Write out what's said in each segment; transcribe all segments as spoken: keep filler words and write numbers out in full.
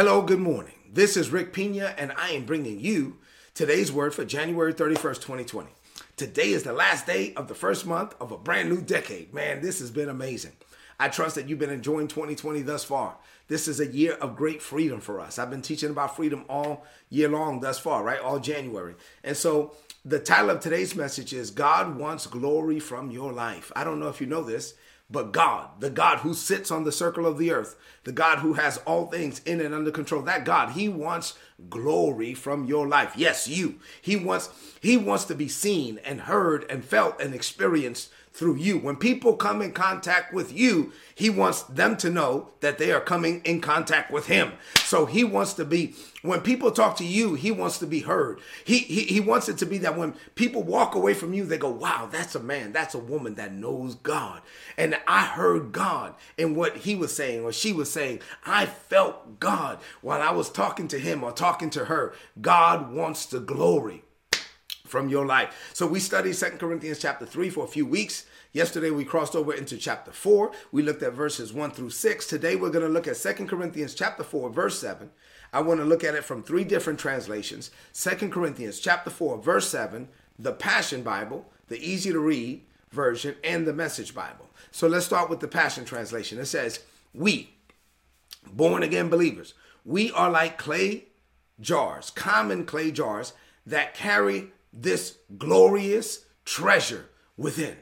Hello, good morning. This is Rick Pina, and I am bringing you today's word for January thirty-first, twenty twenty. Today is the last day of the first month of a brand new decade. Man, this has been amazing. I trust that you've been enjoying twenty twenty thus far. This is a year of great freedom for us. I've been teaching about freedom all year long thus far, right? All January. And so the title of today's message is God Wants Glory from Your Life. I don't know if you know this, but God, the God who sits on the circle of the earth, the God who has all things in and under control, that God, he wants glory from your life. Yes, you. He wants, he wants to be seen and heard and felt and experienced through you. When people come in contact with you, he wants them to know that they are coming in contact with him. So he wants to be, when people talk to you, he wants to be heard. He, he, he wants it to be that when people walk away from you, they go, wow, that's a man, that's a woman that knows God. And I heard God in what he was saying or she was saying. I felt God while I was talking to him or talking to her. God wants the glory from your life. So we studied Second Corinthians chapter three for a few weeks. Yesterday we crossed over into chapter four. We looked at verses one through six. Today we're going to look at Second Corinthians chapter four, verse seven. I want to look at it from three different translations. Second Corinthians chapter four, verse seven, the Passion Bible, the easy to read version, and the Message Bible. So let's start with the Passion translation. It says, "We, born again believers, we are like clay jars, common clay jars that carry this glorious treasure within,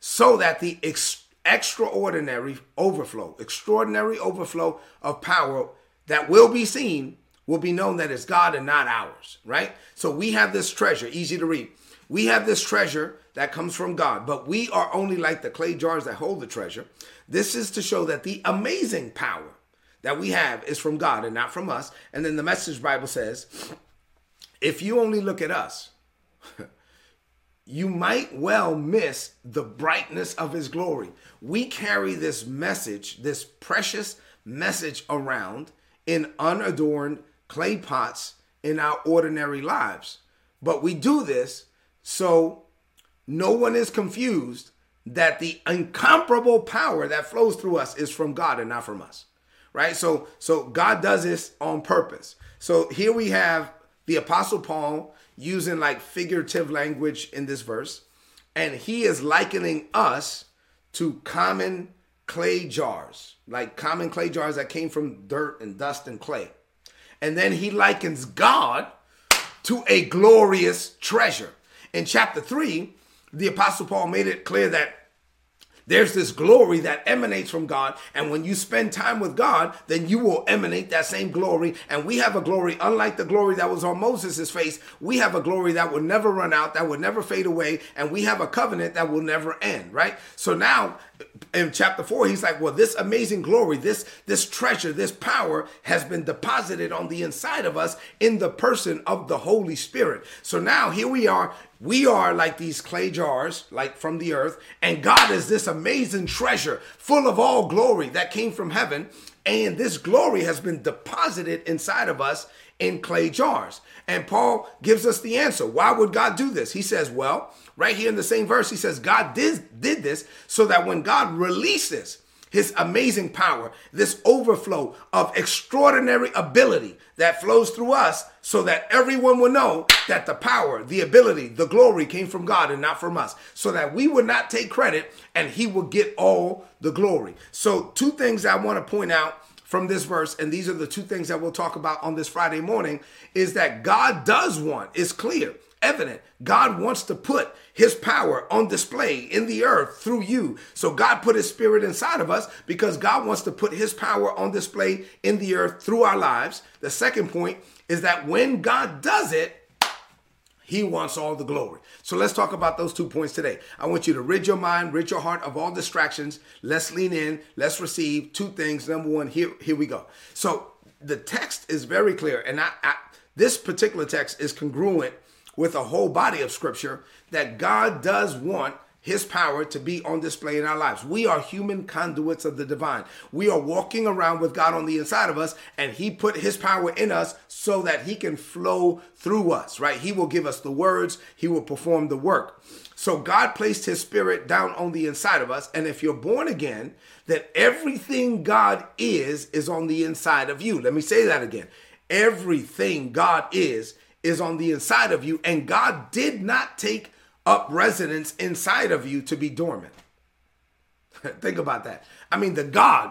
so that the ex- extraordinary overflow, extraordinary overflow of power that will be seen will be known that it's God and not ours," right? So we have this treasure, easy to read. We have this treasure that comes from God, but we are only like the clay jars that hold the treasure. This is to show that the amazing power that we have is from God and not from us. And then the Message Bible says, if you only look at us, you might well miss the brightness of his glory. We carry this message, this precious message around in unadorned clay pots in our ordinary lives. But we do this so no one is confused that the incomparable power that flows through us is from God and not from us, right? So, so God does this on purpose. So here we have the Apostle Paul using like figurative language in this verse, and he is likening us to common clay jars, like common clay jars that came from dirt and dust and clay. And then he likens God to a glorious treasure. In chapter three, the Apostle Paul made it clear that there's this glory that emanates from God. And when you spend time with God, then you will emanate that same glory. And we have a glory, unlike the glory that was on Moses' face, we have a glory that will never run out, that will never fade away. And we have a covenant that will never end, right? So now in chapter four, he's like, well, this amazing glory, this, this treasure, this power has been deposited on the inside of us in the person of the Holy Spirit. So now here we are. We are like these clay jars, like from the earth, and God is this amazing treasure full of all glory that came from heaven, and this glory has been deposited inside of us in clay jars. And Paul gives us the answer. Why would God do this? He says, well, right here in the same verse, he says, God did, did this so that when God releases his amazing power, this overflow of extraordinary ability that flows through us, so that everyone will know that the power, the ability, the glory came from God and not from us, so that we would not take credit and he will get all the glory. So two things I want to point out from this verse, and these are the two things that we'll talk about on this Friday morning, is that God does want, it's clear, evident, God wants to put his power on display in the earth through you. So God put his spirit inside of us because God wants to put his power on display in the earth through our lives. The second point is that when God does it, he wants all the glory. So let's talk about those two points today. I want you to rid your mind, rid your heart of all distractions. Let's lean in. Let's receive two things. Number one, here, here we go. So the text is very clear. And I, I this particular text is congruent with a whole body of scripture that God does want His power to be on display in our lives. We are human conduits of the divine. We are walking around with God on the inside of us, and he put his power in us so that he can flow through us, right? He will give us the words. He will perform the work. So God placed his spirit down on the inside of us. And if you're born again, then everything God is, is on the inside of you. Let me say that again. Everything God is, is on the inside of you. And God did not take up residence inside of you to be dormant. Think about that. I mean, the God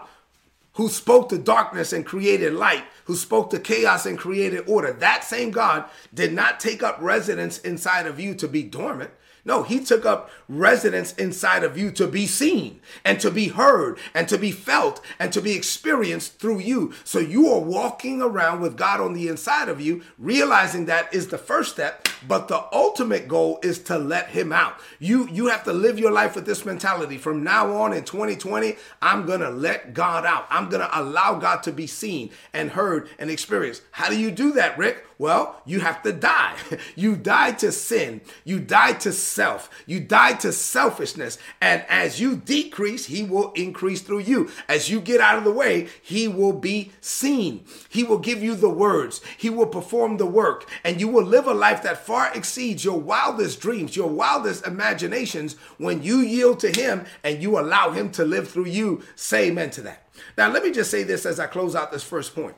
who spoke to darkness and created light, who spoke to chaos and created order, that same God did not take up residence inside of you to be dormant. No, he took up residence inside of you to be seen and to be heard and to be felt and to be experienced through you. So you are walking around with God on the inside of you. Realizing that is the first step, but the ultimate goal is to let him out. You, you have to live your life with this mentality. From now on in twenty twenty, I'm going to let God out. I'm going to allow God to be seen and heard and experienced. How do you do that, Rick? Well, you have to die. You die to sin. You die to sin. Self. You die to selfishness, and as you decrease, he will increase through you. As you get out of the way, he will be seen. He will give you the words. He will perform the work, and you will live a life that far exceeds your wildest dreams, your wildest imaginations when you yield to him and you allow him to live through you. Say amen to that. Now, let me just say this as I close out this first point.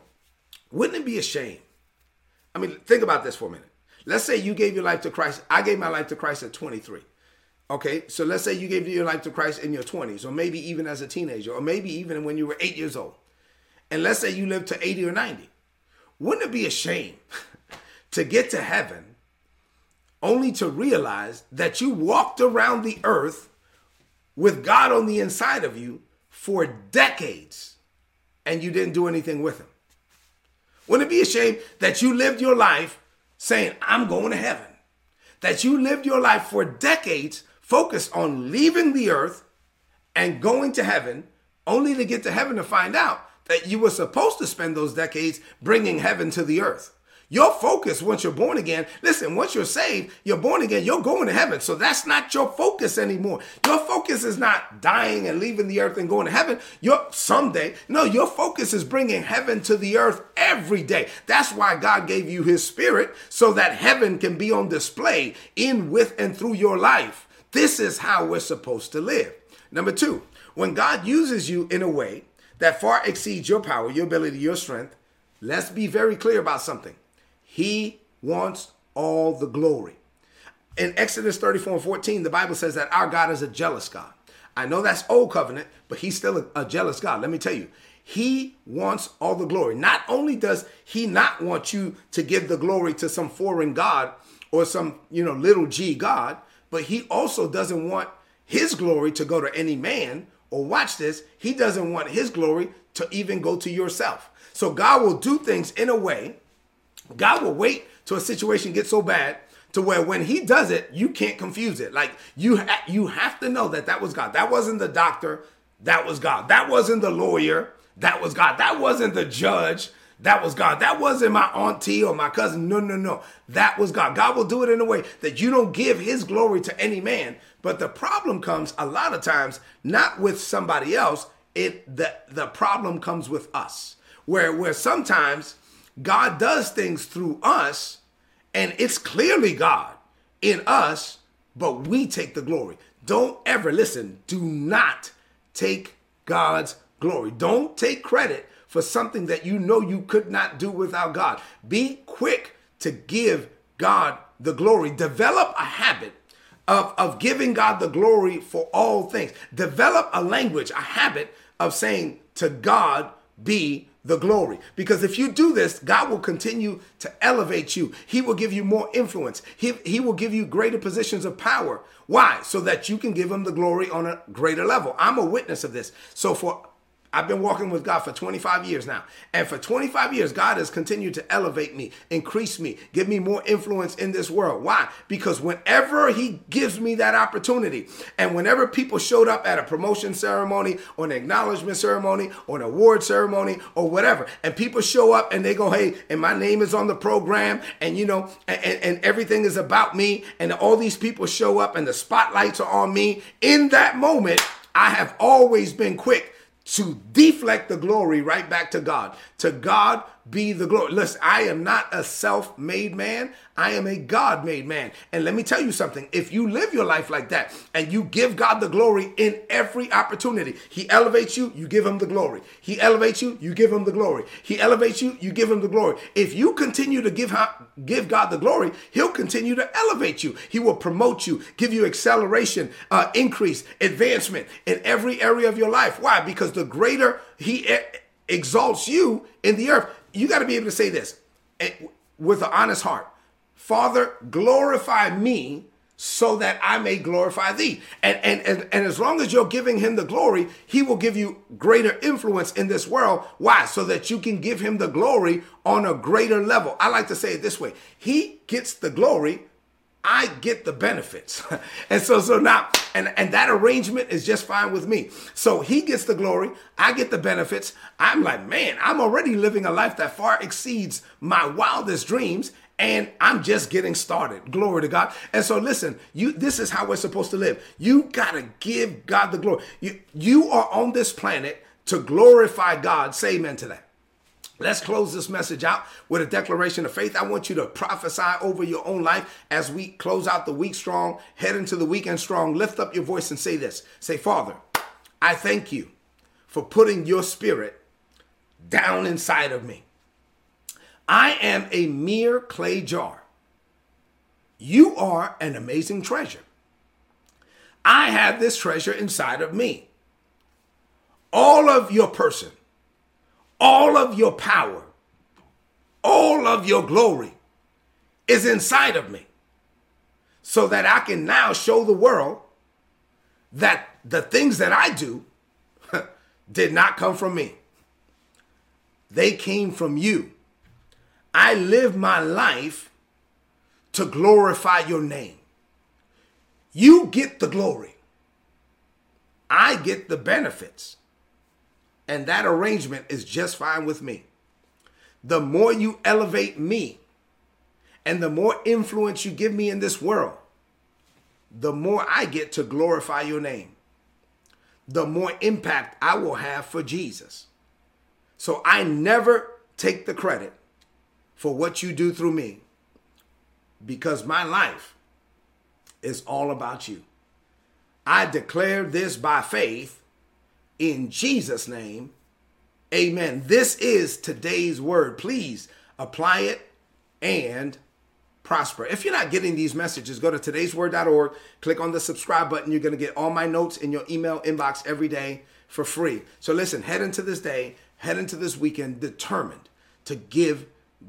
Wouldn't it be a shame? I mean, think about this for a minute. Let's say you gave your life to Christ. I gave my life to Christ at twenty-three. Okay, so let's say you gave your life to Christ in your twenties, or maybe even as a teenager, or maybe even when you were eight years old. And let's say you lived to eighty or ninety. Wouldn't it be a shame to get to heaven only to realize that you walked around the earth with God on the inside of you for decades and you didn't do anything with him? Wouldn't it be a shame that you lived your life saying, I'm going to heaven, that you lived your life for decades focused on leaving the earth and going to heaven, only to get to heaven to find out that you were supposed to spend those decades bringing heaven to the earth? Your focus once you're born again, listen, once you're saved, you're born again, you're going to heaven. So that's not your focus anymore. Your focus is not dying and leaving the earth and going to heaven. Your someday. No, your focus is bringing heaven to the earth every day. That's why God gave you his spirit, so that heaven can be on display in, with, and through your life. This is how we're supposed to live. Number two, when God uses you in a way that far exceeds your power, your ability, your strength, let's be very clear about something. He wants all the glory. In Exodus thirty-four and fourteen, the Bible says that our God is a jealous God. I know that's old covenant, but he's still a, a jealous God. Let me tell you, he wants all the glory. Not only does he not want you to give the glory to some foreign God or some, you know, little g God, but he also doesn't want his glory to go to any man, or watch this, he doesn't want his glory to even go to yourself. So God will do things in a way. God will wait till a situation gets so bad to where when he does it, you can't confuse it. Like you, ha- you have to know that that was God. That wasn't the doctor. That was God. That wasn't the lawyer. That was God. That wasn't the judge. That was God. That wasn't my auntie or my cousin. No, no, no. That was God. God will do it in a way that you don't give his glory to any man. But the problem comes a lot of times, not with somebody else. It, the, the problem comes with us, where, where sometimes God does things through us, and it's clearly God in us, but we take the glory. Don't ever, listen, do not take God's glory. Don't take credit for something that you know you could not do without God. Be quick to give God the glory. Develop a habit of, of giving God the glory for all things. Develop a language, a habit of saying, to God be the glory. Because if you do this, God will continue to elevate you. He will give you more influence. He, he will give you greater positions of power. Why? So that you can give him the glory on a greater level. I'm a witness of this. So for I've been walking with God for twenty-five years now. And for twenty-five years, God has continued to elevate me, increase me, give me more influence in this world. Why? Because whenever he gives me that opportunity, and whenever people showed up at a promotion ceremony, or an acknowledgement ceremony, or an award ceremony, or whatever, and people show up and they go, hey, and my name is on the program, and you know, and, and everything is about me, and all these people show up and the spotlights are on me, in that moment, I have always been quick to deflect the glory right back to God. To God be the glory. Listen, I am not a self-made man. I am a God-made man. And let me tell you something. If you live your life like that and you give God the glory in every opportunity, he elevates you, you give him the glory. He elevates you, you give him the glory. He elevates you, you give him the glory. If you continue to give him, give God the glory, he'll continue to elevate you. He will promote you, give you acceleration, uh, increase, advancement in every area of your life. Why? Because the greater he e- exalts you in the earth, you got to be able to say this with an honest heart. Father, glorify me so that I may glorify thee. And, and, and, and as long as you're giving him the glory, he will give you greater influence in this world. Why? So that you can give him the glory on a greater level. I like to say it this way. He gets the glory, I get the benefits. And so, so now, and, and that arrangement is just fine with me. So he gets the glory, I get the benefits. I'm like, man, I'm already living a life that far exceeds my wildest dreams. And I'm just getting started. Glory to God. And so listen, you, this is how we're supposed to live. You got to give God the glory. You, you are on this planet to glorify God. Say amen to that. Let's close this message out with a declaration of faith. I want you to prophesy over your own life as we close out the week strong, head into the weekend strong. Lift up your voice and say this. Say, Father, I thank you for putting your spirit down inside of me. I am a mere clay jar. You are an amazing treasure. I have this treasure inside of me. All of your person, all of your power, all of your glory is inside of me, so that I can now show the world that the things that I do did not come from me. They came from you. I live my life to glorify your name. You get the glory. I get the benefits. And that arrangement is just fine with me. The more you elevate me and the more influence you give me in this world, the more I get to glorify your name, the more impact I will have for Jesus. So I never take the credit for what you do through me, because my life is all about you. I declare this by faith. In Jesus' name, amen. This is today's word. Please apply it and prosper. If you're not getting these messages, go to todays word dot org, click on the subscribe button. You're going to get all my notes in your email inbox every day for free. So listen, head into this day, head into this weekend determined to give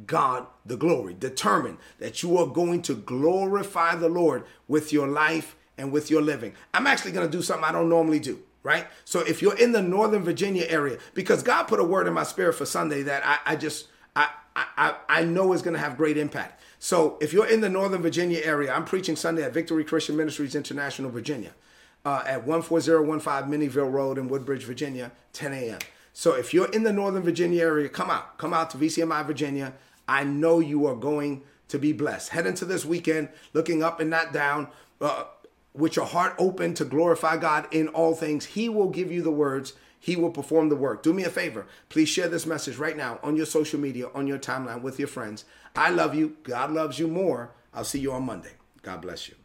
God the glory, determined that you are going to glorify the Lord with your life and with your living. I'm actually going to do something I don't normally do. Right? So if you're in the Northern Virginia area, because God put a word in my spirit for Sunday that I, I just, I, I, I know is going to have great impact. So if you're in the Northern Virginia area, I'm preaching Sunday at Victory Christian Ministries International, Virginia, uh, at one four zero one five Minnieville Road in Woodbridge, Virginia, ten a.m. So if you're in the Northern Virginia area, come out, come out to V C M I, Virginia. I know you are going to be blessed. Head into this weekend, looking up and not down, uh, with your heart open to glorify God in all things. He will give you the words. He will perform the work. Do me a favor. Please share this message right now on your social media, on your timeline with your friends. I love you. God loves you more. I'll see you on Monday. God bless you.